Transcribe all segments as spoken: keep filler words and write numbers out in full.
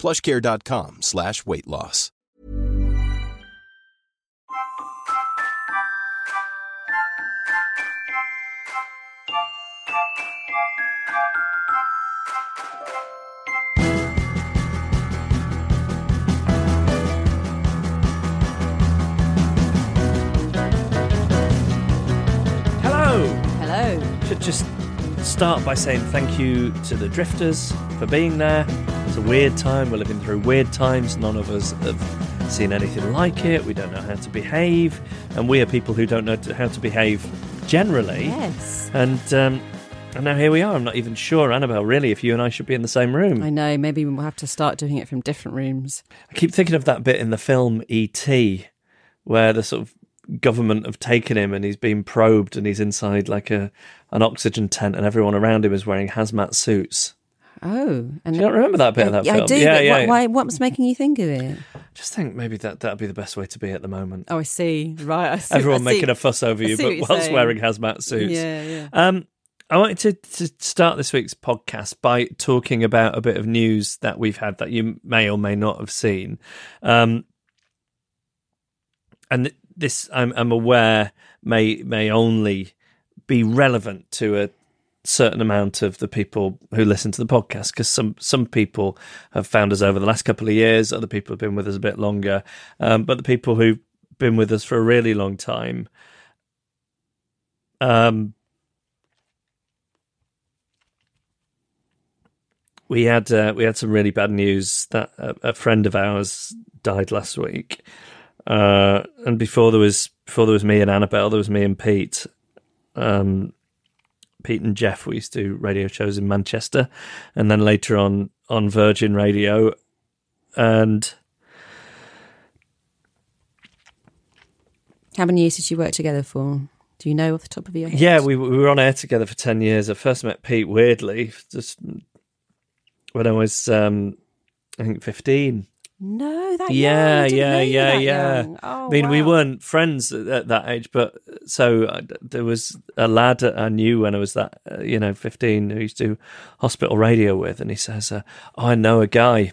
PlushCare.com slash weight loss. Should just start by saying thank you to the Drifters for being there. It's a weird time. We're living through weird times. None of us have seen anything like it. We don't know how to behave, and we are people who don't know how to behave generally. Yes. And um, and now here we are. I'm not even sure, Annabelle, really, if you and I should be in the same room. I know. Maybe we'll have to start doing it from different rooms. I keep thinking of that bit in the film E T, where the sort of government have taken him and he's been probed and he's inside like a an oxygen tent and everyone around him is wearing hazmat suits. Oh. And do you not remember that bit I, of that yeah, film? I do, yeah, but yeah, what, why, what was making you think of it? I just think maybe that that would be the best way to be at the moment. Oh, I see. Right. I see, everyone I making see, a fuss over you but whilst saying. Wearing hazmat suits. Yeah, yeah. Um, I wanted to, to start this week's podcast by talking about a bit of news that we've had that you may or may not have seen. Um, and th- This, I'm, I'm aware, may may only be relevant to a certain amount of the people who listen to the podcast, because some, some people have found us over the last couple of years, other people have been with us a bit longer, um, but the people who've been with us for a really long time um, we had uh, we had some really bad news that a, a friend of ours died last week. Uh, and before there was before there was me and Annabelle, there was me and Pete, um, Pete and Jeff. We used to do radio shows in Manchester, and then later on on Virgin Radio, and how many years did you work together for? Do you know off the top of your head? Yeah, we we were on air together for ten years. I first met Pete weirdly just when I was um, I think fifteen. No, that yeah, young. Yeah, yeah, yeah. Oh, I mean, wow. We weren't friends at that age, but so I, there was a lad I knew when I was that, uh, you know, fifteen, who used to do hospital radio with, and he says, uh, oh, "I know a guy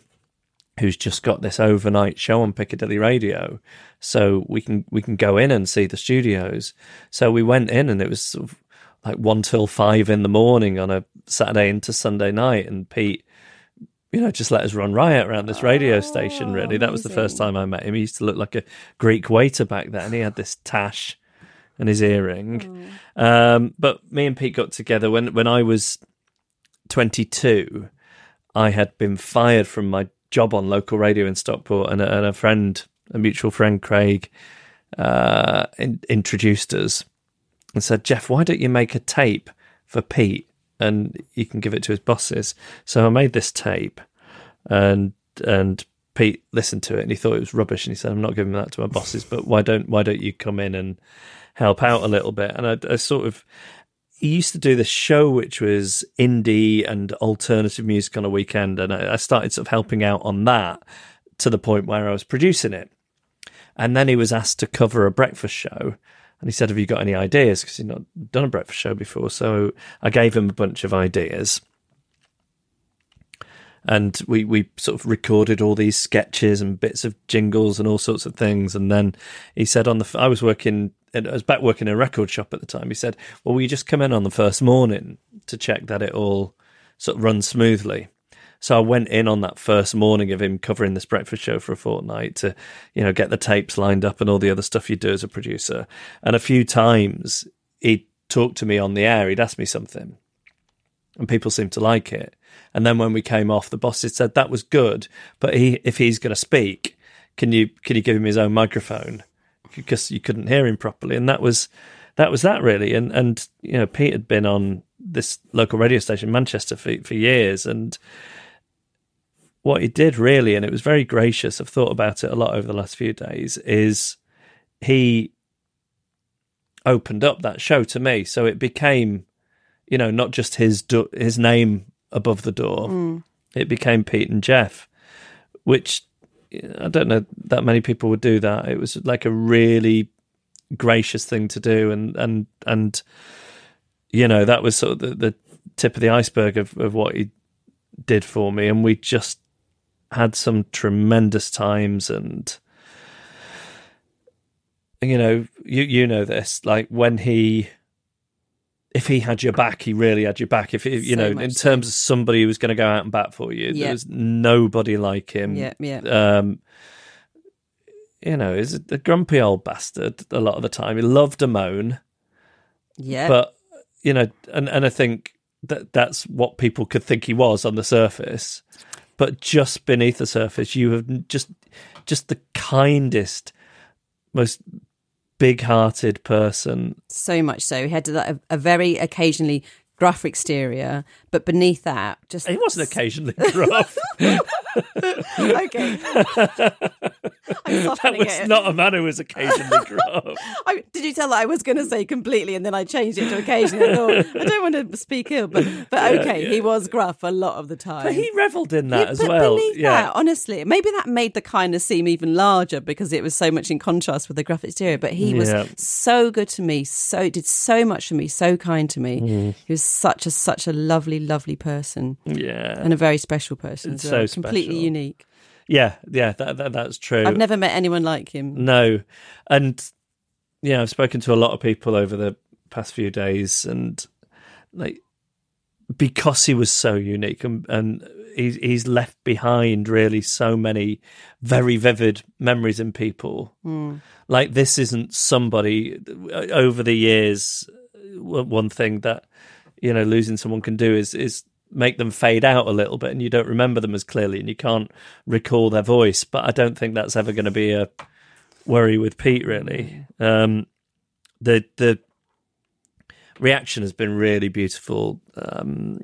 who's just got this overnight show on Piccadilly Radio, so we can we can go in and see the studios." So we went in, and it was sort of like one till five in the morning on a Saturday into Sunday night, and Pete, you know, just let us run riot around this radio oh, station, really. That amazing. Was the first time I met him. He used to look like a Greek waiter back then. He had this tash and his earring. Oh. Um, but me and Pete got together. When, when I was twenty-two, I had been fired from my job on local radio in Stockport, and a, and a friend, a mutual friend, Craig, uh, in, introduced us and said, "Jeff, why don't you make a tape for Pete? And you can give it to his bosses." So I made this tape, and and Pete listened to it, and he thought it was rubbish, and he said, "I'm not giving that to my bosses, but why don't why don't you come in and help out a little bit?" And I, I sort of he used to do this show which was indie and alternative music on a weekend, and I, I started sort of helping out on that to the point where I was producing it. And then he was asked to cover a breakfast show. And he said, "Have you got any ideas?" Because he'd not done a breakfast show before. So I gave him a bunch of ideas. And we, we sort of recorded all these sketches and bits of jingles and all sorts of things. And then he said, "On the I was working, I was back working in a record shop at the time." He said, "Well, will you just come in on the first morning to check that it all sort of runs smoothly?" So I went in on that first morning of him covering this breakfast show for a fortnight to, you know, get the tapes lined up and all the other stuff you do as a producer. And a few times he'd talk to me on the air, he'd ask me something, and people seemed to like it. And then when we came off, the boss had said, that was good, but he, if he's going to speak, can you can you give him his own microphone? Because you couldn't hear him properly. And that was that, was that really. And, and you know, Pete had been on this local radio station in Manchester for, for years, and what he did really, and it was very gracious, I've thought about it a lot over the last few days, is he opened up that show to me. So it became, you know, not just his do- his name above the door. Mm. It became Pete and Jeff, which I don't know that many people would do that. It was like a really gracious thing to do. And, and, and you know, that was sort of the, the tip of the iceberg of, of what he did for me. And we just had some tremendous times. And, you know, you, you know this, like when he... if he had your back, he really had your back. If, if you so know, in terms so. of somebody who was going to go out and bat for you, yeah. there was nobody like him. Yeah, yeah. Um, you know, he's a grumpy old bastard a lot of the time. He loved a moan. Yeah. But, you know, and, and I think that that's what people could think he was on the surface. But just beneath the surface, you have just just the kindest, most... big-hearted person. So much so. He had a, a very occasionally gruff exterior, but beneath that, just... He wasn't occasionally gruff. Okay. That was it. Not a man who was occasionally gruff. I, did you tell that I was going to say completely and then I changed it to occasionally? I thought, I don't want to speak ill, but, but yeah, okay, yeah. He was gruff a lot of the time. But he revelled in that yeah, as but well. Beneath yeah. that, honestly, maybe that made the kindness seem even larger because it was so much in contrast with the gruff exterior, but he yeah. was so good to me, so did so much for me, so kind to me. Mm. He was such a such a lovely, lovely person. Yeah. And a very special person. It's so special. Completely unique. Yeah, yeah, that, that that's true. I've never met anyone like him. No. And yeah, I've spoken to a lot of people over the past few days, and like because he was so unique and, and he's he's left behind really so many very vivid memories in people. Mm. Like this isn't somebody over the years, one thing that you know, losing someone can do is is make them fade out a little bit and you don't remember them as clearly and you can't recall their voice. But I don't think that's ever going to be a worry with Pete, really. Um, the the reaction has been really beautiful. Um,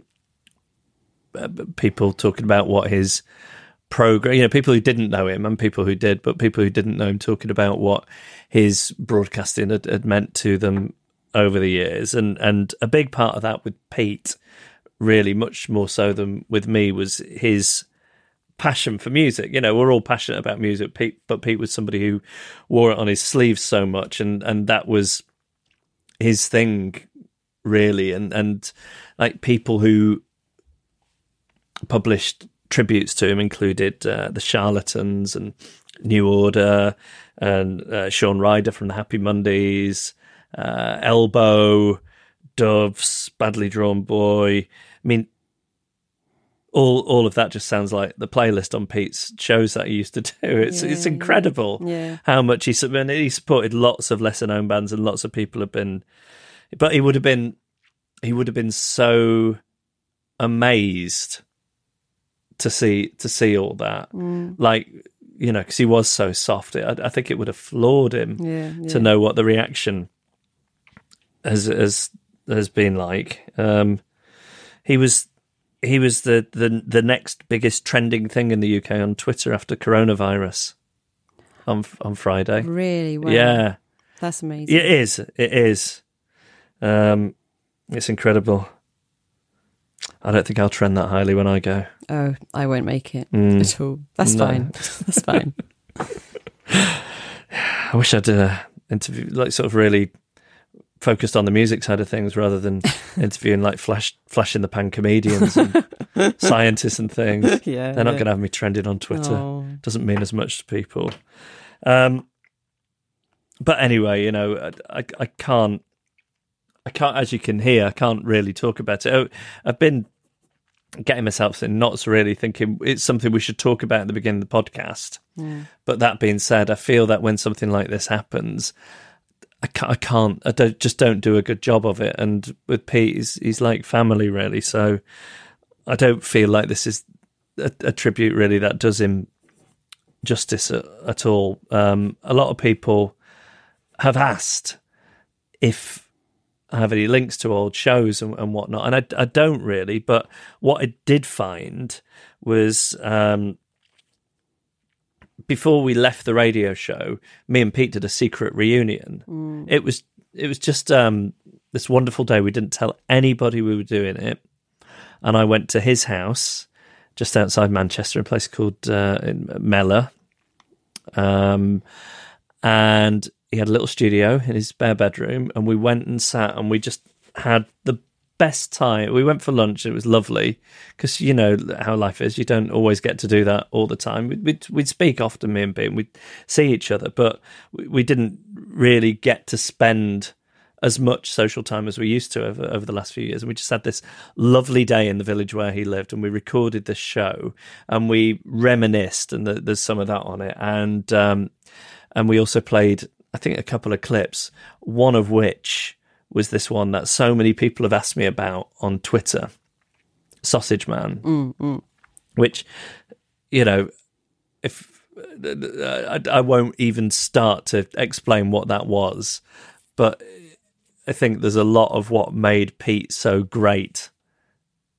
people talking about what his program, you know, people who didn't know him and people who did, but people who didn't know him talking about what his broadcasting had, had meant to them over the years, and and a big part of that with Pete, really much more so than with me, was his passion for music. You know, we're all passionate about music, Pete, but Pete was somebody who wore it on his sleeves so much, and and that was his thing, really. And and like people who published tributes to him included uh, the Charlatans and New Order and uh, Shaun Ryder from the Happy Mondays. Uh, Elbow, Doves, Badly Drawn Boy. I mean, all all of that just sounds like the playlist on Pete's shows that he used to do. It's yeah, it's incredible yeah. how much he supported. He supported lots of lesser known bands, and lots of people have been. But he would have been, he would have been so amazed to see to see all that. Mm. Like. You know, because he was so soft, I, I think it would have floored him yeah, yeah. to know what the reaction has has, has been like. Um, he was he was the, the the next biggest trending thing in the U K on Twitter after coronavirus on on Friday. Really? Wow. Yeah, that's amazing. It is. It is. Um, it's incredible. I don't think I'll trend that highly when I go. Oh, I won't make it mm. at all. That's no. fine. That's fine. I wish I did an interview, like sort of really focused on the music side of things rather than interviewing like flash, flash in the pan comedians and scientists and things. Yeah, They're not yeah. going to have me trending on Twitter. Oh. Doesn't mean as much to people. Um, but anyway, you know, I, I, I can't, I can't, as you can hear, I can't really talk about it. I've been getting myself in knots, really, thinking it's something we should talk about at the beginning of the podcast. Yeah. But that being said, I feel that when something like this happens, I can't, I, can't, I don't, just don't do a good job of it. And with Pete, he's, he's like family, really. So I don't feel like this is a, a tribute, really, that does him justice at, at all. Um, a lot of people have asked if I have any links to old shows and, and whatnot. And I, I don't really, but what I did find was... Um, before we left the radio show, me and Pete did a secret reunion. Mm. It was it was just um, this wonderful day. We didn't tell anybody we were doing it. And I went to his house just outside Manchester, a place called uh, Mellor. Um, and he had a little studio in his spare bedroom. And we went and sat and we just had the best time. We went for lunch. It was lovely because you know how life is. You don't always get to do that all the time. We'd, we'd, we'd speak often, me and Pete, and we'd see each other, but we, we didn't really get to spend as much social time as we used to over, over the last few years. And we just had this lovely day in the village where he lived, and we recorded this show and we reminisced, and the, there's some of that on it. And um, and we also played, I think, a couple of clips, one of which was this one that so many people have asked me about on Twitter, Sausage Man, mm, mm. which, you know, if I, I won't even start to explain what that was, but I think there's a lot of what made Pete so great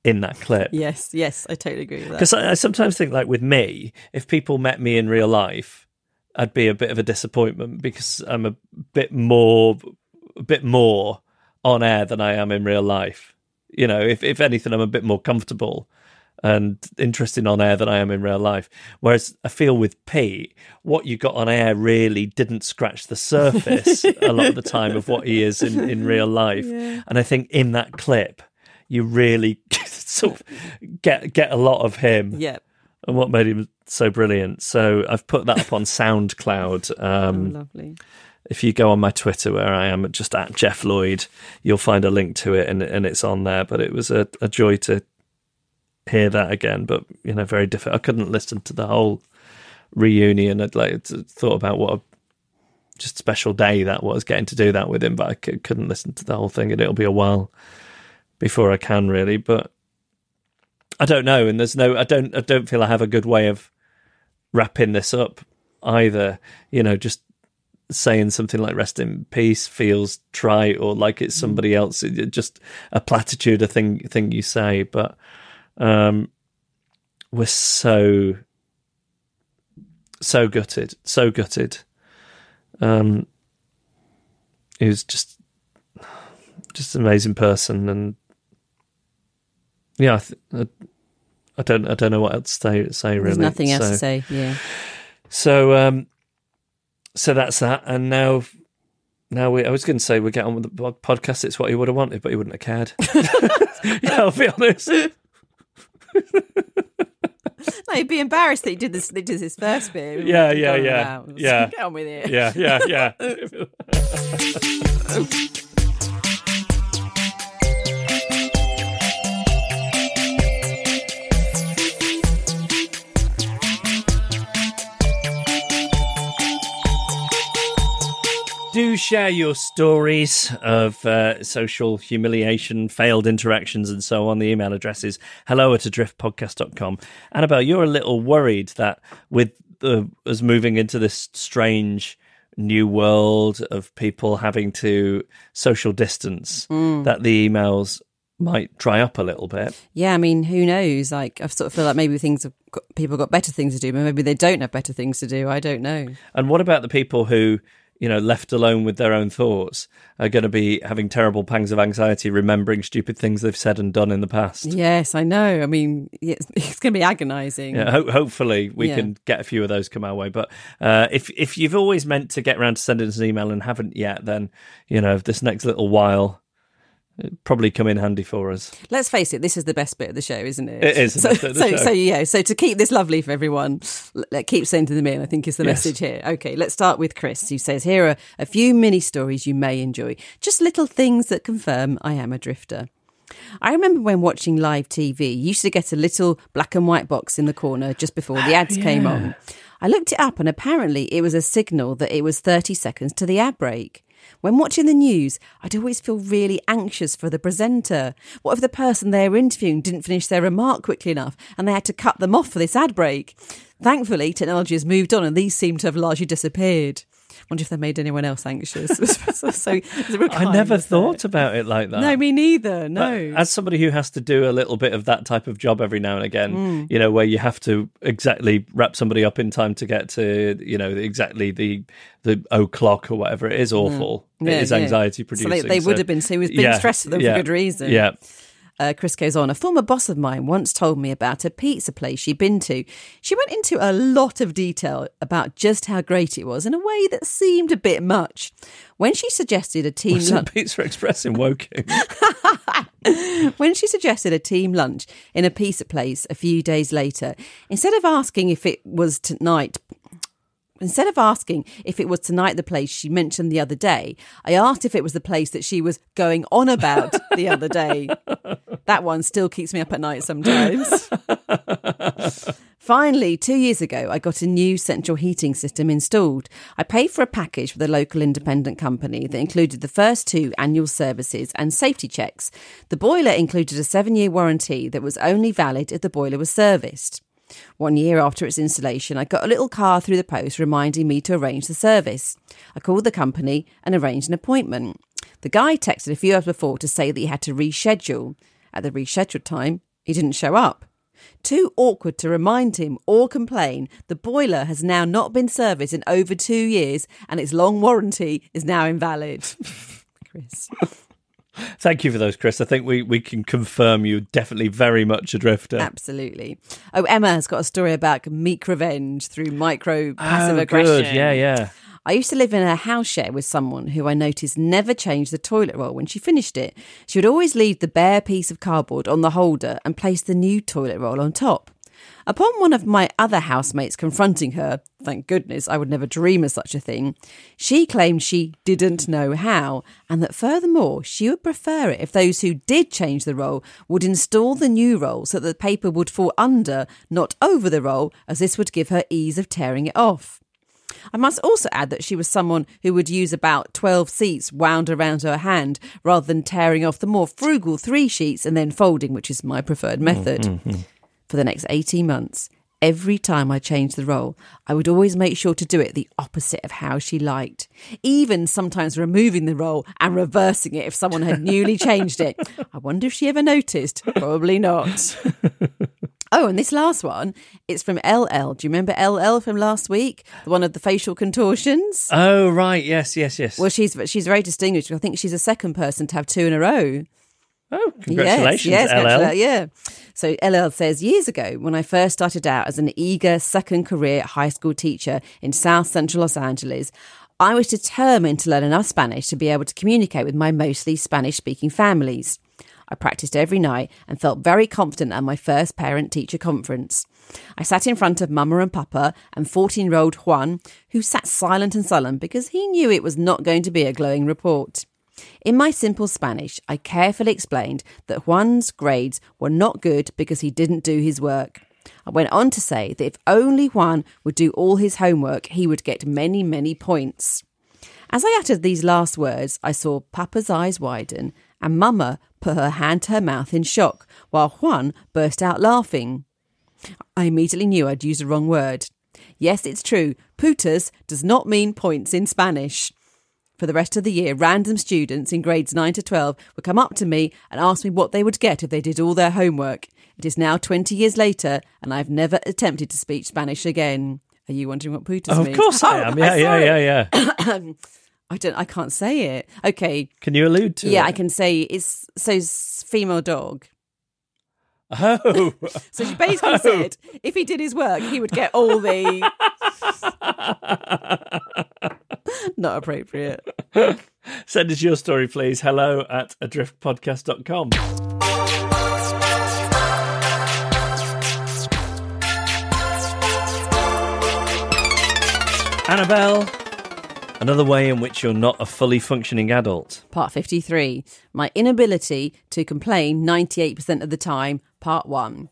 in that clip. Yes, yes, I totally agree with that. Because I, I sometimes think, like with me, if people met me in real life, I'd be a bit of a disappointment because I'm a bit more... a bit more on air than I am in real life. You know, if, if anything, I'm a bit more comfortable and interesting on air than I am in real life. Whereas I feel with Pete, what you got on air really didn't scratch the surface a lot of the time of what he is in, in real life. Yeah. And I think in that clip, you really sort of get, get a lot of him. Yeah. And what made him so brilliant. So I've put that up on SoundCloud. Um, oh, lovely. If you go on my Twitter, where I am, just at Jeff Lloyd, you'll find a link to it, and, and it's on there. But it was a, a joy to hear that again. But, you know, very different. I couldn't listen to the whole reunion. I'd like to thought about what a just special day that was, getting to do that with him. But I c- couldn't listen to the whole thing, and it'll be a while before I can, really. But I don't know, and there's no. I don't. I don't feel I have a good way of wrapping this up either. You know, just. Saying something like "rest in peace" feels trite, or like it's somebody else, it, just a platitude, a thing thing you say. But um, we're so so gutted, so gutted. Um, he was just just an amazing person, and yeah, I, th- I, I don't I don't know what else to say. say really, There's nothing else so, to say. Yeah. So. Um, So that's that, and now, now we. I was going to say we get on with the podcast. It's what he would have wanted, but he wouldn't have cared. Yeah, I'll be honest. No, he'd be embarrassed that he did this. He did his first bit. Yeah, yeah, yeah, yeah. yeah. Get on with it. Yeah, yeah, yeah. Do share your stories of uh, social humiliation, failed interactions and so on. The email address is hello at adriftpodcast dot com. Annabelle, you're a little worried that with uh, us moving into this strange new world of people having to social distance, mm. that the emails might dry up a little bit. Yeah, I mean, who knows? Like, I sort of feel like maybe things have got, people have got better things to do, but maybe they don't have better things to do. I don't know. And what about the people who... you know, left alone with their own thoughts, are going to be having terrible pangs of anxiety, remembering stupid things they've said and done in the past. Yes, I know. I mean, it's, it's going to be agonising. Yeah, ho- hopefully we yeah. can get a few of those come our way. But uh, if if you've always meant to get around to sending us an email and haven't yet, then, you know, this next little while... it'd probably come in handy for us. Let's face it, this is the best bit of the show, isn't it? It is. So, the best bit of the so, show. so yeah. So to keep this lovely for everyone, let keep sending them in. I think is the yes. message here. Okay, let's start with Chris, who says, "Here are a few mini stories you may enjoy. Just little things that confirm I am a drifter. I remember when watching live T V, you used to get a little black and white box in the corner just before the ads yeah. came on. I looked it up and apparently it was a signal that it was thirty seconds to the ad break. When watching the news, I'd always feel really anxious for the presenter. What if the person they were interviewing didn't finish their remark quickly enough and they had to cut them off for this ad break? Thankfully, technology has moved on and these seem to have largely disappeared. I wonder if they made anyone else anxious. so, so, I never thought it? about it like that. No, me neither. No. But as somebody who has to do a little bit of that type of job every now and again, mm. you know, where you have to exactly wrap somebody up in time to get to, you know, exactly the the o'clock or whatever, it is awful. Mm. Yeah, it is anxiety yeah. producing. So they, they so. would have been. So he was being yeah, stressed for them yeah, for good reason. Yeah. Uh, Chris goes on, a former boss of mine once told me about a pizza place she'd been to. She went into a lot of detail about just how great it was in a way that seemed a bit much. When she suggested a team lunch... What's a Pizza Express in Woking? When she suggested a team lunch in a pizza place a few days later, instead of asking if it was tonight... Instead of asking if it was tonight the place she mentioned the other day, I asked if it was the place that she was going on about the other day. That one still keeps me up at night sometimes. Finally, two years ago, I got a new central heating system installed. I paid for a package with a local independent company that included the first two annual services and safety checks. The boiler included a seven-year warranty that was only valid if the boiler was serviced. One year after its installation, I got a little card through the post reminding me to arrange the service. I called the company and arranged an appointment. The guy texted a few hours before to say that he had to reschedule. At the rescheduled time, he didn't show up. Too awkward to remind him or complain, the boiler has now not been serviced in over two years and its long warranty is now invalid. Chris. Thank you for those, Chris. I think we, we can confirm you're definitely very much a drifter. Absolutely. Oh, Emma has got a story about meek revenge through micro passive oh, aggression. Good. Yeah, yeah. I used to live in a house share with someone who I noticed never changed the toilet roll when she finished it. She would always leave the bare piece of cardboard on the holder and place the new toilet roll on top. Upon one of my other housemates confronting her, thank goodness I would never dream of such a thing, she claimed she didn't know how, and that furthermore she would prefer it if those who did change the roll would install the new roll so that the paper would fall under, not over the roll, as this would give her ease of tearing it off. I must also add that she was someone who would use about twelve seats wound around her hand rather than tearing off the more frugal three sheets and then folding, which is my preferred method. Mm-hmm. For the next eighteen months, every time I changed the roll, I would always make sure to do it the opposite of how she liked, even sometimes removing the roll and reversing it if someone had newly changed it. I wonder if she ever noticed. Probably not. Oh, and this last one, it's from L L. Do you remember L L from last week? The one of the facial contortions? Oh, right. Yes, yes, yes. Well, she's she's very distinguished. I think she's the second person to have two in a row. Oh, congratulations, yes, yes, L L. Yeah. So L L says, years ago, when I first started out as an eager second career high school teacher in South Central Los Angeles, I was determined to learn enough Spanish to be able to communicate with my mostly Spanish-speaking families. I practiced every night and felt very confident at my first parent-teacher conference. I sat in front of Mama and Papa and fourteen-year-old Juan, who sat silent and sullen because he knew it was not going to be a glowing report. In my simple Spanish, I carefully explained that Juan's grades were not good because he didn't do his work. I went on to say that if only Juan would do all his homework, he would get many, many points. As I uttered these last words, I saw Papa's eyes widen and Mama put her hand to her mouth in shock, while Juan burst out laughing. I immediately knew I'd used the wrong word. Yes, it's true, putas does not mean points in Spanish. For the rest of the year, random students in grades nine to twelve would come up to me and ask me what they would get if they did all their homework. It is now twenty years later and I've never attempted to speak Spanish again. Are you wondering what putas mean? Of course I am. Yeah, yeah, yeah, yeah. I don't, I can't say it. Okay. Can you allude to it? Yeah, I can say it's so female dog. Oh. So she basically oh. said if he did his work, he would get all the... Not appropriate. Send us your story, please. Hello at adrift podcast dot com. Annabelle, Another way in which you're not a fully functioning adult. Part fifty-three. My inability to complain ninety-eight percent of the time. Part one.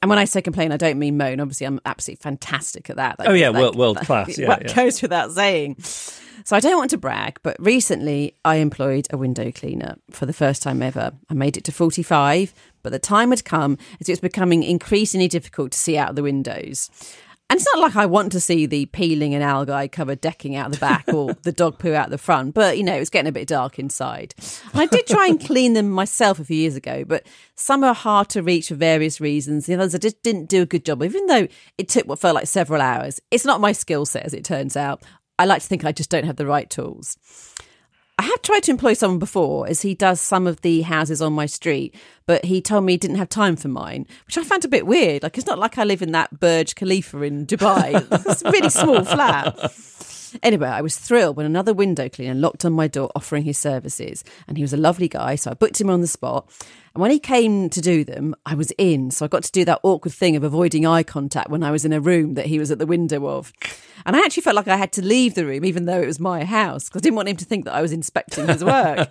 And when I say complain, I don't mean moan. Obviously, I'm absolutely fantastic at that. Like, oh, yeah, like, world, world like, class. Yeah, yeah. Goes without saying. So I don't want to brag, but recently I employed a window cleaner for the first time ever. I made it to forty-five, but the time had come as it was becoming increasingly difficult to see out of the windows. And it's not like I want to see the peeling and algae covered decking out the back or the dog poo out the front, but, you know, it's getting a bit dark inside. And I did try and clean them myself a few years ago, but some are hard to reach for various reasons. The others I just didn't do a good job, even though it took what felt like several hours. It's not my skill set, as it turns out. I like to think I just don't have the right tools. I have tried to employ someone before, as he does some of the houses on my street, but he told me he didn't have time for mine, which I found a bit weird. Like, it's not like I live in that Burj Khalifa in Dubai. It's a really small flat. Anyway, I was thrilled when another window cleaner knocked on my door offering his services, and he was a lovely guy, so I booked him on the spot. And when he came to do them, I was in, so I got to do that awkward thing of avoiding eye contact when I was in a room that he was at the window of. And I actually felt like I had to leave the room, even though it was my house, because I didn't want him to think that I was inspecting his work.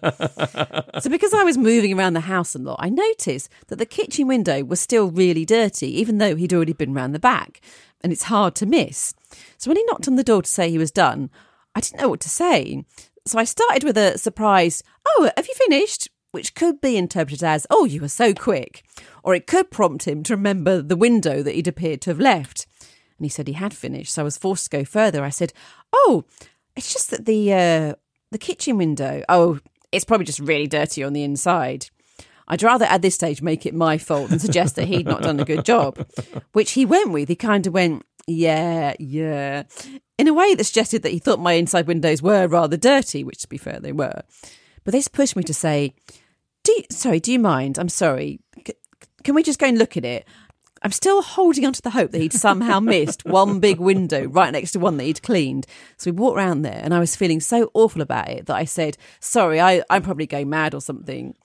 So because I was moving around the house a lot, I noticed that the kitchen window was still really dirty, even though he'd already been round the back. And it's hard to miss. So when he knocked on the door to say he was done, I didn't know what to say. So I started with a surprised, "Oh, have you finished?" which could be interpreted as, "Oh, you were so quick." Or it could prompt him to remember the window that he'd appeared to have left. And he said he had finished, so I was forced to go further. I said, "Oh, it's just that the uh, the kitchen window, oh, it's probably just really dirty on the inside." I'd rather at this stage make it my fault than suggest that he'd not done a good job, which he went with. He kind of went, yeah, yeah, in a way that suggested that he thought my inside windows were rather dirty, which to be fair, they were. But this pushed me to say, do you, sorry, do you mind? I'm sorry. C- can we just go and look at it? I'm still holding on to the hope that he'd somehow missed one big window right next to one that he'd cleaned. So we walked around there and I was feeling so awful about it that I said, sorry, I, I'm probably going mad or something.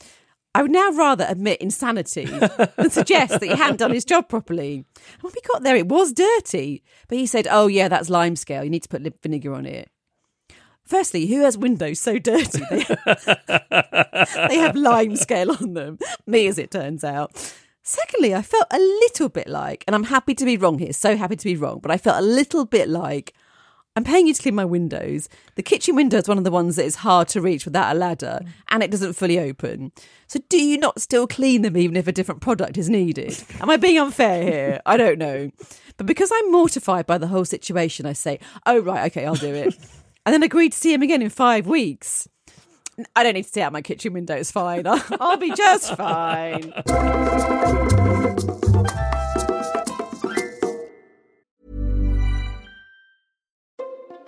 I would now rather admit insanity than suggest that he hadn't done his job properly. And when we got there, it was dirty. But he said, oh, yeah, that's lime scale. You need to put vinegar on it. Firstly, who has windows so dirty? They have, they have lime scale on them. Me, as it turns out. Secondly, I felt a little bit like, and I'm happy to be wrong here, so happy to be wrong, but I felt a little bit like, I'm paying you to clean my windows. The kitchen window is one of the ones that is hard to reach without a ladder and it doesn't fully open. So do you not still clean them even if a different product is needed? Am I being unfair here? I don't know. But because I'm mortified by the whole situation, I say, oh, right, OK, I'll do it. And then agree to see him again in five weeks. I don't need to stay out my kitchen window. It's fine. I'll, I'll be just fine.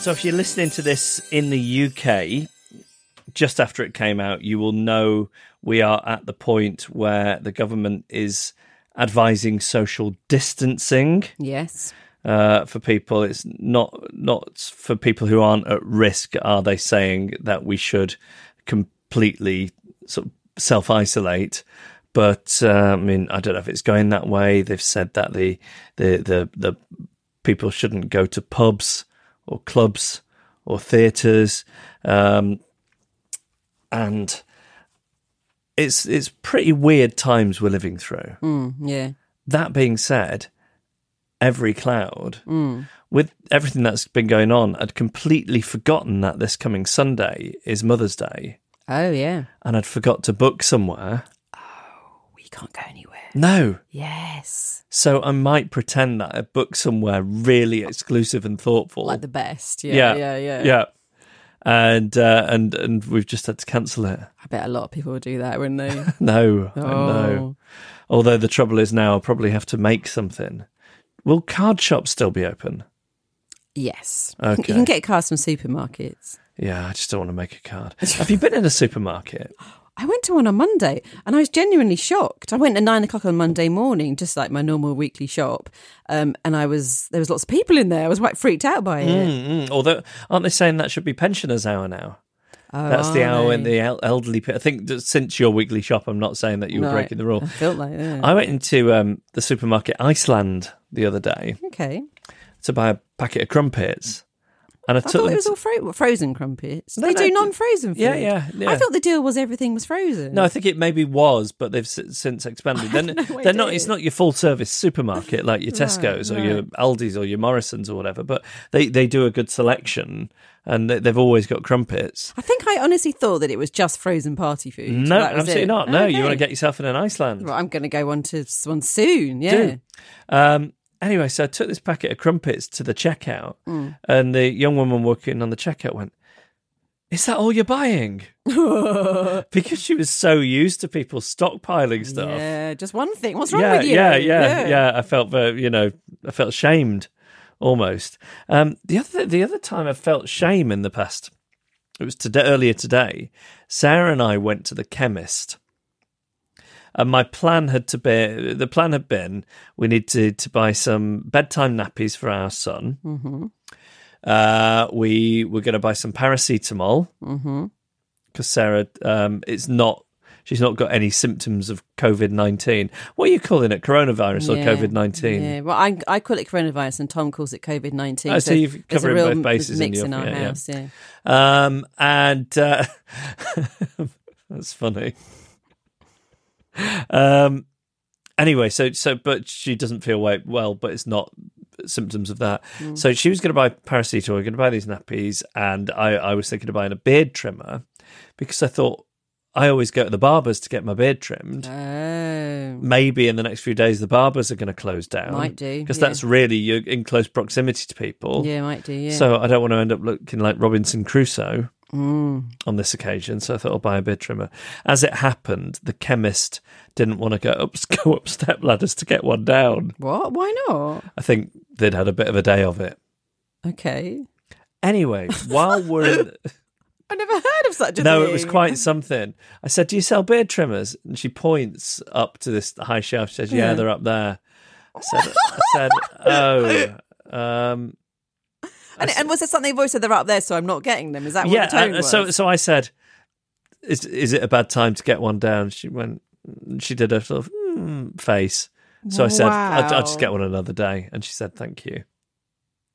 So if you're listening to this in the U K, just after it came out, you will know we are at the point where the government is advising social distancing. Yes. Uh, for people, it's not not for people who aren't at risk, are they saying that we should completely sort of self-isolate. But, uh, I mean, I don't know if it's going that way. They've said that the the the, the people shouldn't go to pubs or clubs, or theatres, um, and it's it's pretty weird times we're living through. Mm, yeah. That being said, every cloud, mm. with everything that's been going on, I'd completely forgotten that this coming Sunday is Mother's Day. Oh, yeah. And I'd forgot to book somewhere. Oh, we can't go anywhere. No. Yes. So I might pretend that I booked somewhere really exclusive and thoughtful. Like the best. Yeah, yeah, yeah. Yeah. yeah. and uh, and and we've just had to cancel it. I bet a lot of people would do that, wouldn't they? no, oh. no. Although the trouble is now I'll probably have to make something. Will card shops still be open? Yes. Okay. You can get cards from supermarkets. Yeah, I just don't want to make a card. Have you been in a supermarket? I went to one on Monday and I was genuinely shocked. I went at nine o'clock on Monday morning, just like my normal weekly shop. Um, and I was there was lots of people in there. I was quite freaked out by it. Mm, mm. Although, aren't they saying that should be pensioners' hour now? Oh, that's the hour they? when the elderly people... I think that since your weekly shop, I'm not saying that you were right. breaking the rule. I felt like that. I went into um, the supermarket Iceland the other day okay. to buy a packet of crumpets. And I, I took thought it was to... all fro- frozen crumpets. No, they no, do non-frozen food. Yeah, yeah, yeah. I thought the deal was everything was frozen. No, I think it maybe was, but they've s- since expanded. Then no they're not. It's not your full-service supermarket like your Tesco's right, or right. your Aldi's or your Morrisons or whatever. But they, they do a good selection, and they, they've always got crumpets. I think I honestly thought that it was just frozen party food. No, that was absolutely it. not. No, okay. You want to get yourself in an Iceland. Well, I'm going to go on to one soon. Yeah. Do. Um, Anyway, so I took this packet of crumpets to the checkout mm. and the young woman working on the checkout went, "Is that all you're buying?" Because she was so used to people stockpiling stuff. Yeah, just one thing. What's wrong yeah, with you? Yeah, yeah, yeah, yeah. I felt, very, you know, I felt shamed almost. Um, the other the other time I felt shame in the past, it was today, earlier today, Sarah and I went to the chemist. And my plan had to be the plan had been we needed to, to buy some bedtime nappies for our son. Mm-hmm. Uh, we were going to buy some paracetamol because mm-hmm. Sarah, um, it's not she's not got any symptoms of COVID nineteen. What are you calling it? Coronavirus yeah. or COVID nineteen? Yeah, well, I I call it coronavirus, and Tom calls it COVID nineteen. Oh, so, so you've covered both bases mix in, your, in our yeah, house, yeah. yeah. Um, and uh, that's funny. Um. Anyway, so so, but she doesn't feel well, but it's not symptoms of that. Mm. So she was going to buy paracetamol, we going to buy these nappies, and I, I was thinking of buying a beard trimmer because I thought I always go to the barbers to get my beard trimmed. Oh. Maybe in the next few days the barbers are going to close down. Might do. Because yeah. that's really, you're in close proximity to people. Yeah, might do, yeah. So I don't want to end up looking like Robinson Crusoe. Mm. On this occasion, so I thought I'll buy a beard trimmer. As it happened, the chemist didn't want to go up go up step ladders to get one down. What? Why not? I think they'd had a bit of a day of it. Okay. Anyway, while we're in... I never heard of such a no, thing. No, it was quite something. I said, "Do you sell beard trimmers?" And she points up to this high shelf. She says, "Yeah, yeah. they're up there." I said, I said "Oh, um." And, and was it something they've always said they're up there, so I'm not getting them? Is that what yeah, the tone was? So, so I said, is, is it a bad time to get one down? She went, she did her sort of mm, face. So I said, wow. I'll, I'll just get one another day. And she said, thank you.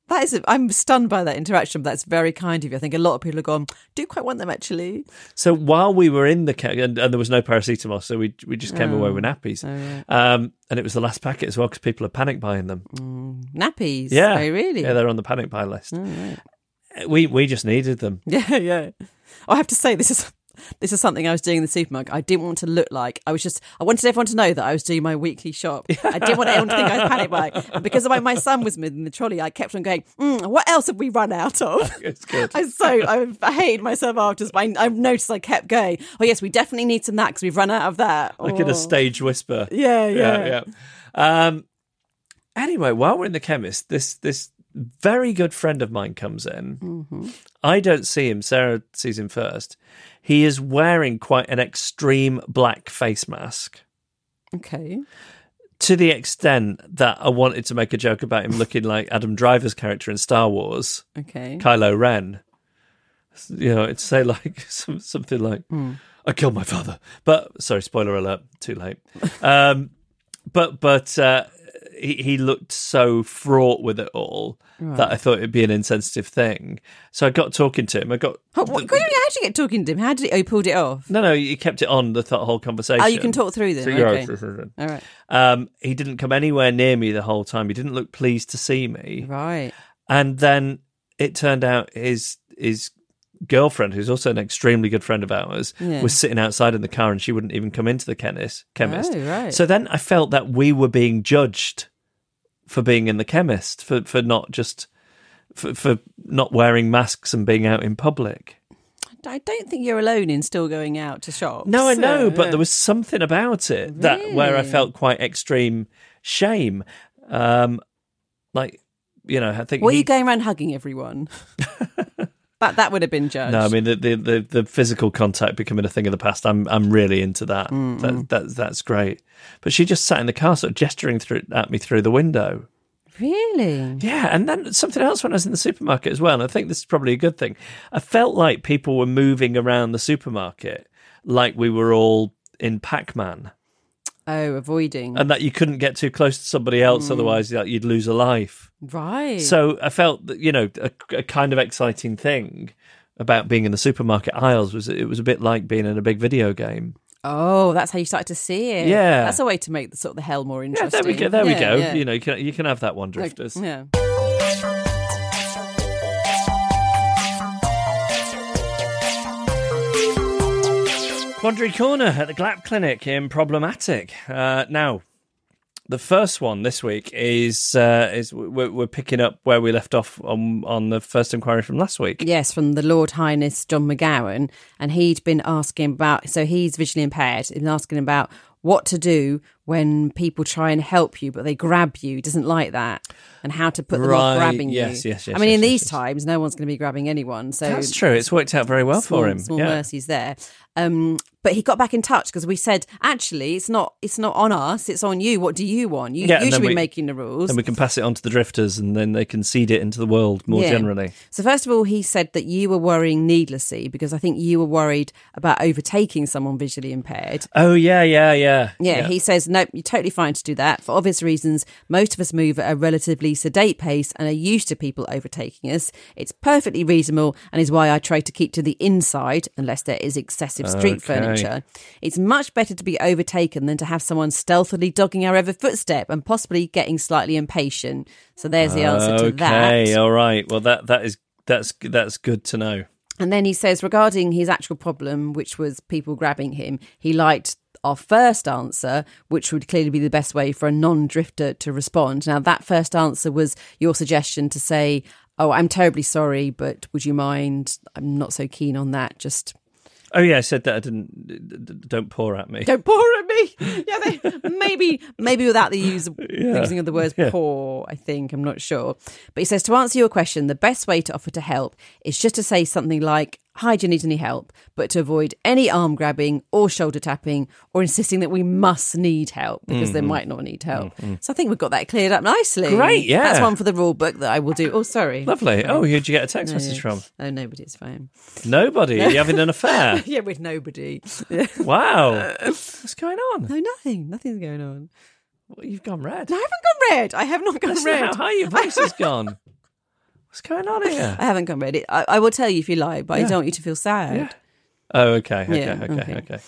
That is, I'm stunned by that interaction, but that's very kind of you. I think a lot of people have gone, do quite want them, actually. So while we were in the ca- and, and there was no paracetamol, so we we just came oh. away with nappies. Oh, yeah. um, and it was the last packet as well, because people are panic buying them. Mm. Nappies? Yeah. Oh, really? Yeah, they're on the panic buy list. Oh, right. We we just needed them. Yeah, yeah. I have to say, this is... This is something I was doing in the supermarket. I didn't want to look like I was just. I wanted everyone to know that I was doing my weekly shop. I didn't want everyone to think I was panic buying. And because of my, my son was in the trolley, I kept on going. Mm, what else have we run out of? It's good. I so I, I hated myself after. I, I noticed I kept going. Oh yes, we definitely need some that because we've run out of that. Like oh. in a stage whisper. Yeah, yeah, yeah. yeah. Um, anyway, while we're in the chemist, this this very good friend of mine comes in. Mm-hmm. I don't see him. Sarah sees him first. He is wearing quite an extreme black face mask. Okay. To the extent that I wanted to make a joke about him looking like Adam Driver's character in Star Wars. Okay. Kylo Ren. You know, it's say like some, something like, mm. I killed my father. But, sorry, spoiler alert, too late. um, but, but, uh, He, he looked so fraught with it all right. that I thought it'd be an insensitive thing. So I got talking to him. I got. Oh, what, the, how did you get talking to him? How did he? Oh, he pulled it off. No, no, he kept it on the th- whole conversation. Oh, you can talk through this. So, okay. yeah. All right. Um, he didn't come anywhere near me the whole time. He didn't look pleased to see me. Right. And then it turned out his his girlfriend, who's also an extremely good friend of ours, yeah. was sitting outside in the car, and she wouldn't even come into the chemist. Chemist. Oh, right. So then I felt that we were being judged. For being in the chemist, for, for not just for, for not wearing masks and being out in public. I don't think you're alone in still going out to shops. No, I know, but there was something about it really? that where I felt quite extreme shame. Um, like, you know, I think... Were he... you going around hugging everyone? That that would have been judged. No, I mean, the, the, the, the physical contact becoming a thing of the past, I'm I'm really into that. That, that. That's great. But she just sat in the car sort of gesturing through, at me through the window. Really? Yeah, and then something else when I was in the supermarket as well, and I think this is probably a good thing. I felt like people were moving around the supermarket like we were all in Pac-Man. Oh, avoiding. And that you couldn't get too close to somebody else, mm. otherwise like, you'd lose a life. Right. So I felt that, you know, a, a kind of exciting thing about being in the supermarket aisles was it was a bit like being in a big video game. Oh, that's how you started to see it. Yeah. That's a way to make the sort of the hell more interesting. Yeah, there we go. There yeah, we go. Yeah. You know, you can, you can have that one, Drifters. Like, yeah. Quandary Corner at the Glap Clinic in Problematic. Uh, now, the first one this week is uh, is we're, we're picking up where we left off on, on the first inquiry from last week. Yes, from the Lord Highness John McGowan. And he'd been asking about, so he's visually impaired, and asking about what to do when people try and help you, but they grab you. He doesn't like that. And how to put them right. off grabbing yes, you. Yes, yes, yes. I mean, yes, in yes, these yes. times, no one's going to be grabbing anyone. So that's true. It's worked out very well small, for him. Small yeah. mercies there. Um, but he got back in touch because we said, actually, it's not it's not on us, it's on you. What do you want? You, yeah, you should we, be making the rules. And we can pass it on to the Drifters and then they can seed it into the world more yeah. generally. So first of all, he said that you were worrying needlessly because I think you were worried about overtaking someone visually impaired. Oh, yeah, yeah, yeah. Yeah, yeah. He says, nope, you're totally fine to do that. For obvious reasons, most of us move at a relatively sedate pace and are used to people overtaking us. It's perfectly reasonable and is why I try to keep to the inside unless there is excessive street okay. furniture. It's much better to be overtaken than to have someone stealthily dogging our every footstep and possibly getting slightly impatient. So there's the answer okay. to that. Okay, all right. Well, that that is that's that's good to know. And then he says regarding his actual problem, which was people grabbing him, he liked our first answer, which would clearly be the best way for a non-drifter to respond. Now, that first answer was your suggestion to say, "Oh, I'm terribly sorry, but would you mind? I'm not so keen on that. Just." Oh, yeah, I said that I didn't... Don't pour at me. Don't pour at me! Yeah, they, maybe maybe without the use of, yeah. using of the words yeah. pour, I think, I'm not sure. But he says, to answer your question, the best way to offer to help is just to say something like, hi, do you need any help? But to avoid any arm grabbing or shoulder tapping or insisting that we must need help because mm-hmm. they might not need help. Mm-hmm. So I think we've got that cleared up nicely. Great, yeah. That's one for the rule book that I will do. Oh, sorry. Lovely. Oh, who'd you get a text no, message yeah. from? Oh, nobody, it's fine. Nobody? Are you having an affair? Yeah, with nobody. Wow. What's going on? No, nothing. Nothing's going on. Well, you've gone red. No, I haven't gone red. I have not gone That's red. Not how high your voice has gone. What's going on here? I haven't gone ready. I, I will tell you if you like, but yeah. I don't want you to feel sad. Yeah. Oh, okay, okay, yeah, okay, okay, okay.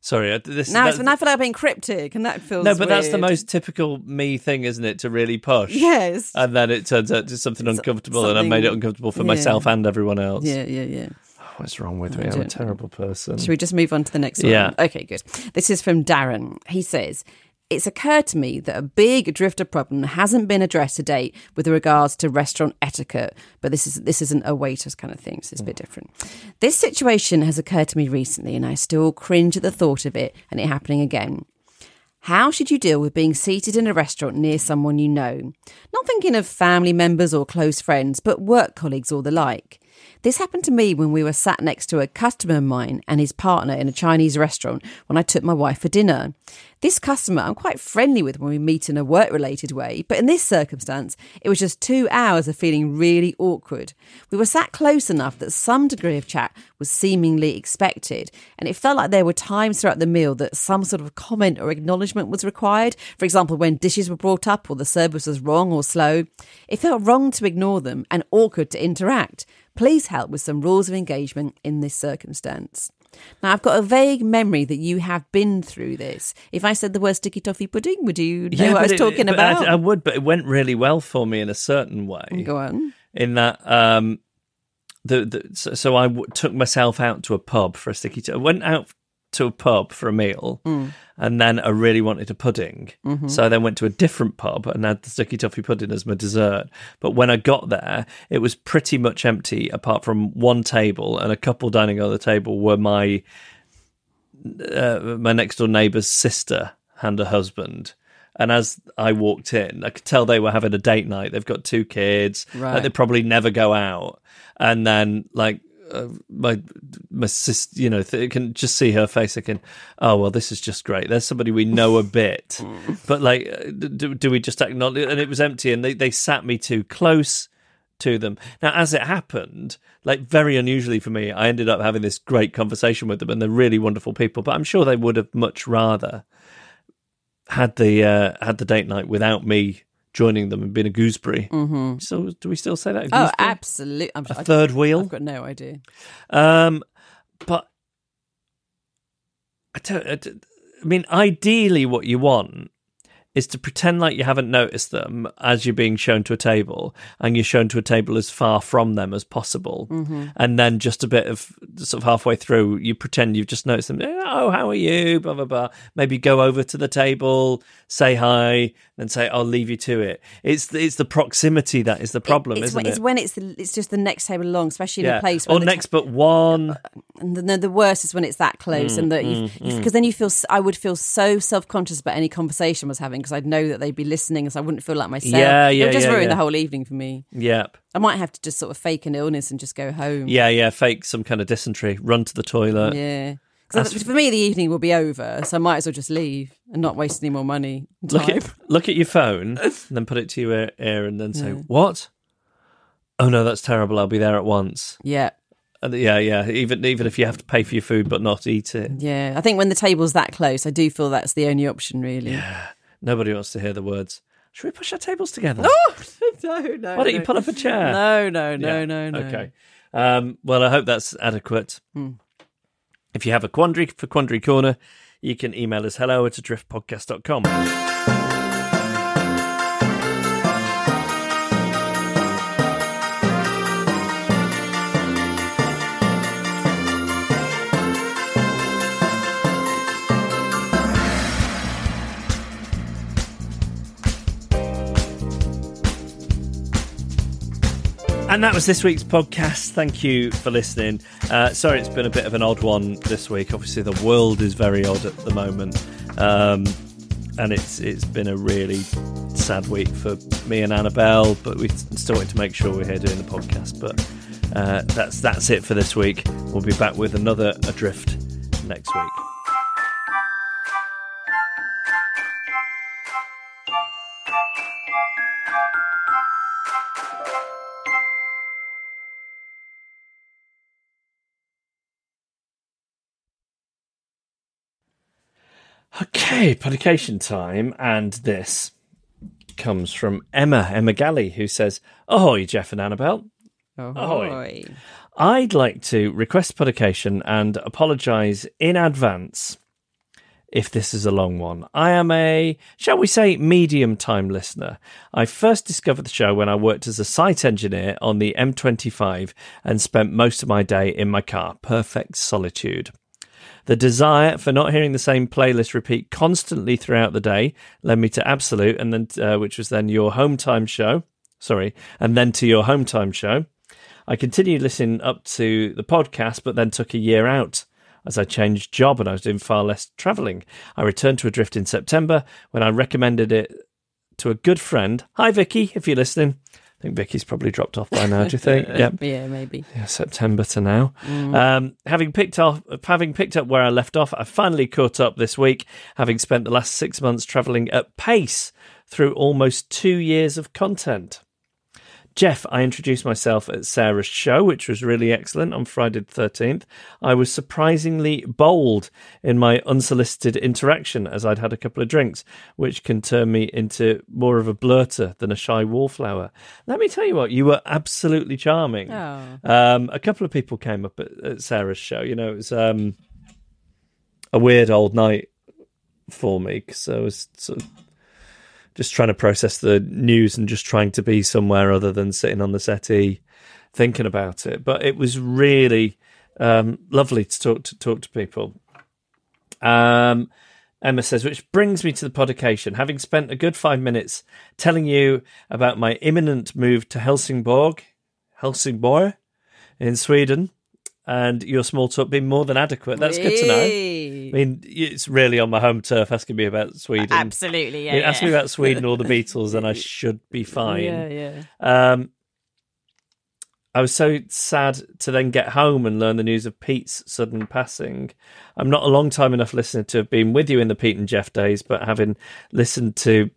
Sorry. This, now, it's when I feel like I'm being cryptic and that feels No, but weird. That's the most typical me thing, isn't it, to really push? Yes. And then it turns out to something it's uncomfortable something, and I made it uncomfortable for yeah. myself and everyone else. Yeah, yeah, yeah. What's wrong with me? I'm a terrible person. Should we just move on to the next one? Yeah. Okay, good. This is from Darren. He says... It's occurred to me that a big drifter problem hasn't been addressed to date with regards to restaurant etiquette, but this, is, this isn't a waiter's kind of thing, so it's a bit different. This situation has occurred to me recently, and I still cringe at the thought of it and it happening again. How should you deal with being seated in a restaurant near someone you know? Not thinking of family members or close friends, but work colleagues or the like. This happened to me when we were sat next to a customer of mine and his partner in a Chinese restaurant when I took my wife for dinner. This customer I'm quite friendly with when we meet in a work-related way, but in this circumstance, it was just two hours of feeling really awkward. We were sat close enough that some degree of chat was seemingly expected, and it felt like there were times throughout the meal that some sort of comment or acknowledgement was required, for example, when dishes were brought up or the service was wrong or slow. It felt wrong to ignore them and awkward to interact. Please help with some rules of engagement in this circumstance. Now, I've got a vague memory that you have been through this. If I said the word sticky toffee pudding, would you know yeah, what I was it, talking about? I, I would, but it went really well for me in a certain way. Go on. In that, um, the, the so, so I w- took myself out to a pub for a sticky toffee. I went out to a pub for a meal, mm. and then I really wanted a pudding. Mm-hmm. So I then went to a different pub and had the sticky toffee pudding as my dessert. But when I got there, it was pretty much empty apart from one table, and a couple dining on the table were my uh, my next door neighbour's sister and her husband. And as I walked in, I could tell they were having a date night. They've got two kids. Right. Like, they probably never go out. And then, like, uh, my my sister, you know, th- you can just see her face thinking, oh, well, this is just great. There's somebody we know a bit. But, like, do, do we just acknowledge? And it was empty, and they, they sat me too close to them. Now, as it happened, like, very unusually for me, I ended up having this great conversation with them, and they're really wonderful people. But I'm sure they would have much rather had the uh, had the date night without me joining them and being a gooseberry. Mm-hmm. So do we still say that? A oh, absolutely. I'm, a I, third wheel. I've got no idea. Um, but I don't, I don't. I mean, ideally, what you want is to pretend like you haven't noticed them as you're being shown to a table, and you're shown to a table as far from them as possible. Mm-hmm. And then just a bit of sort of halfway through, you pretend you've just noticed them. Oh, how are you? Blah, blah, blah. Maybe go over to the table, say hi, and say, I'll leave you to it. It's it's the proximity that is the problem, it, it's, isn't it's it? It's when it's the, it's just the next table along, especially in yeah. a place where... Or next ta- but one. And the, the worst is when it's that close. Mm, and that Because mm, mm. then you feel... I would feel so self-conscious about any conversation I was having, because I'd know that they'd be listening, so I wouldn't feel like myself. Yeah, yeah, it would just yeah, ruin yeah. the whole evening for me. Yep. I might have to just sort of fake an illness and just go home. Yeah, yeah, fake some kind of dysentery, run to the toilet. Yeah. Because for me, the evening will be over, so I might as well just leave and not waste any more money. Look at, look at your phone and then put it to your ear and then say, yeah. What? Oh, no, that's terrible. I'll be there at once. Yeah. And yeah, yeah. Even even if you have to pay for your food but not eat it. Yeah. I think when the table's that close, I do feel that's the only option, really. Yeah. Nobody wants to hear the words, should we push our tables together? Oh, no, no. Why don't no. you pull up a chair? No, no, no, yeah. no, no. Okay. Um, well, I hope that's adequate. Mm. If you have a quandary for Quandary Corner, you can email us hello at adrift podcast dot com. And that was this week's podcast. Thank you for listening. Uh, sorry, it's been a bit of an odd one this week. Obviously, the world is very odd at the moment. Um, and it's it's been a really sad week for me and Annabelle, but we still want to make sure we're here doing the podcast. But uh, that's, that's it for this week. We'll be back with another Adrift next week. Okay, publication time, and this comes from Emma, Emma Galley, who says, ahoy, Jeff and Annabelle. Ahoy. Ahoy. I'd like to request publication and apologise in advance if this is a long one. I am a, shall we say, medium-time listener. I first discovered the show when I worked as a site engineer on the M twenty-five and spent most of my day in my car. Perfect solitude. The desire for not hearing the same playlist repeat constantly throughout the day led me to Absolute, and then uh, which was then your home time show. Sorry, and then to your home time show. I continued listening up to the podcast, but then took a year out as I changed job and I was doing far less travelling. I returned to Adrift in September when I recommended it to a good friend. Hi, Vicky, if you're listening. I think Vicky's probably dropped off by now, do you think? Yeah, yeah maybe. Yeah, September to now. Mm. Um, having picked off, having picked up where I left off, I finally caught up this week, having spent the last six months travelling at pace through almost two years of content. Jeff, I introduced myself at Sarah's show, which was really excellent on Friday the thirteenth. I was surprisingly bold in my unsolicited interaction as I'd had a couple of drinks, which can turn me into more of a blurter than a shy wallflower. Let me tell you what, you were absolutely charming. Oh. Um, a couple of people came up at, at Sarah's show. You know, it was um, a weird old night for me because I was sort of just trying to process the news and just trying to be somewhere other than sitting on the settee thinking about it. But it was really um, lovely to talk to talk to people. Um, Emma says, which brings me to the podication. Having spent a good five minutes telling you about my imminent move to Helsingborg, Helsingborg in Sweden, and your small talk being more than adequate. That's good to know. I mean, it's really on my home turf asking me about Sweden. Absolutely, yeah. I mean, yeah. Ask me about Sweden or the Beatles and I should be fine. Yeah, yeah. Um, I was so sad to then get home and learn the news of Pete's sudden passing. I'm not a long time enough listener to have been with you in the Pete and Jeff days, but having listened to...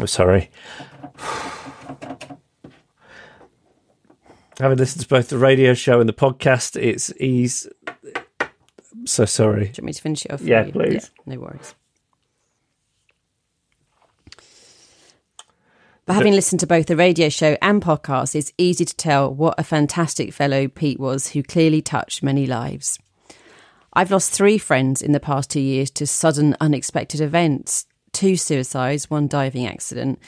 Oh, sorry. Having listened to both the radio show and the podcast, it's ease... I'm so sorry. Do you want me to finish it off? Yeah, please. Yeah, no worries. But having listened to both the radio show and podcast, it's easy to tell what a fantastic fellow Pete was, who clearly touched many lives. I've lost three friends in the past two years to sudden, unexpected events, two suicides, one diving accident.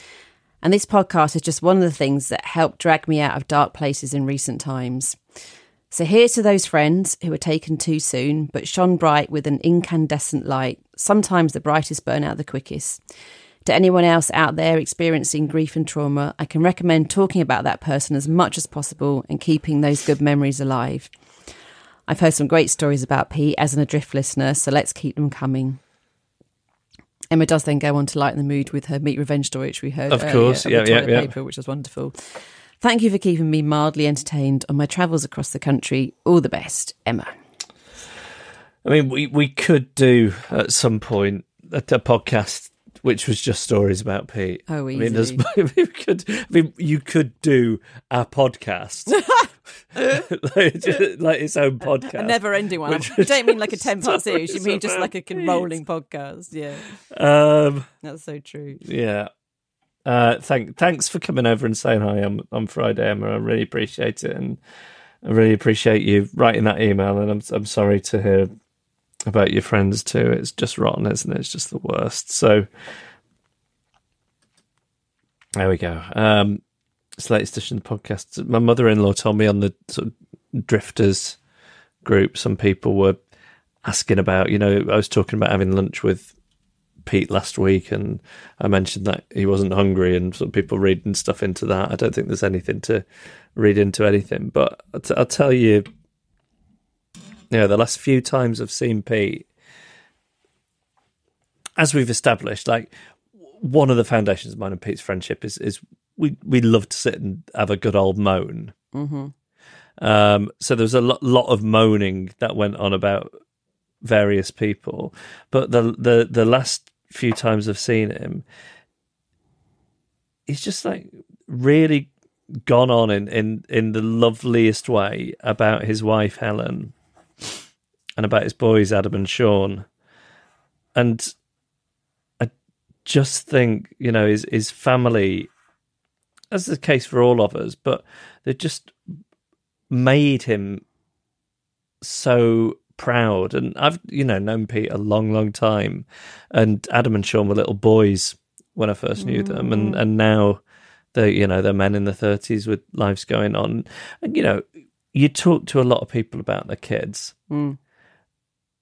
And this podcast is just one of the things that helped drag me out of dark places in recent times. So here's to those friends who were taken too soon, but shone bright with an incandescent light. Sometimes the brightest burn out the quickest. To anyone else out there experiencing grief and trauma, I can recommend talking about that person as much as possible and keeping those good memories alive. I've heard some great stories about Pete as an Adrift listener, so let's keep them coming. Emma does then go on to lighten the mood with her meat revenge story, which we heard of earlier, course, yeah, yeah, yeah, paper, which was wonderful. Thank you for keeping me mildly entertained on my travels across the country. All the best, Emma. I mean, we we could do at some point a, a podcast which was just stories about Pete. Oh, easy. I mean, I mean, could, I mean you could do a podcast. like, just, like its own podcast. A never-ending one. You don't mean like a ten-part series. You mean just like a rolling Pete. podcast. Yeah. Um, That's so true. Yeah. Uh, thank, thanks for coming over and saying hi on, on Friday, Emma. I really appreciate it. And I really appreciate you writing that email. And I'm I'm sorry to hear about your friends too. It's just rotten, isn't it? It's just the worst. So there we go. Um, it's the latest edition of the podcast. My mother-in-law told me on the sort of drifters group, some people were asking about, you know, I was talking about having lunch with Pete last week and I mentioned that he wasn't hungry and some people reading stuff into that. I don't think there's anything to read into anything, but I'll, t- I'll tell you, you know, the last few times I've seen Pete, as we've established, like one of the foundations of mine and Pete's friendship is is we, we love to sit and have a good old moan. Mm-hmm. Um, so there was a lot, lot of moaning that went on about various people. But the, the, the last few times I've seen him, he's just like really gone on in, in, in the loveliest way about his wife, Helen, and about his boys, Adam and Sean. And I just think, you know, his, his family, as the case for all of us, but they just made him so proud. And I've, you know, known Pete a long, long time. And Adam and Sean were little boys when I first knew mm. them. And, and now they're, you know, they're men in their thirties with lives going on. And, you know, you talk to a lot of people about their kids mm.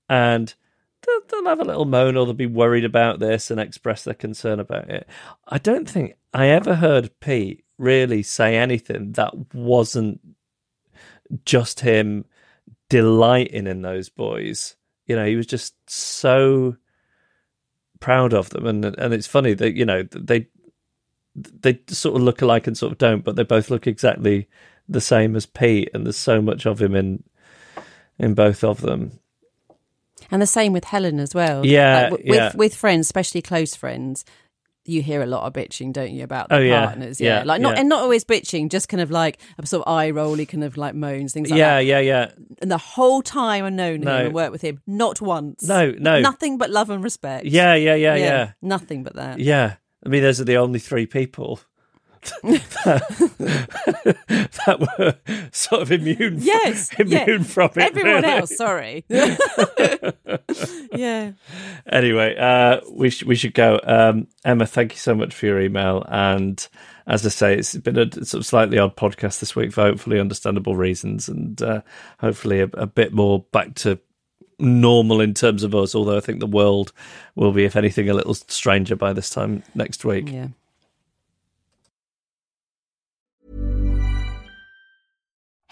and they'll, they'll have a little moan or they'll be worried about this and express their concern about it. I don't think I ever heard Pete really say anything that wasn't just him delighting in those boys. You know, he was just so proud of them. And, and it's funny that, you know, they, they sort of look alike and sort of don't, but they both look exactly the same as Pete, and there's so much of him in in both of them. And the same with Helen as well. Yeah, like w- yeah. With, with friends, especially close friends, you hear a lot of bitching, don't you, about the oh, yeah. partners? Yeah, yeah. Like not yeah. and not always bitching, just kind of like a sort of eye rolly, kind of like moans, things like yeah, that. Yeah, yeah, yeah. And the whole time I've known no. him and worked with him, not once. No, no. Nothing but love and respect. Yeah, yeah, yeah, yeah. yeah. Nothing but that. Yeah. I mean, those are the only three people that, that were sort of immune, yes, from, immune yeah. from it. Everyone really. else, sorry. yeah. Anyway, uh, we, sh- we should go. Um, Emma, thank you so much for your email. And as I say, it's been a sort of slightly odd podcast this week for hopefully understandable reasons, and uh, hopefully a, a bit more back to normal in terms of us, although I think the world will be, if anything, a little stranger by this time next week. Yeah.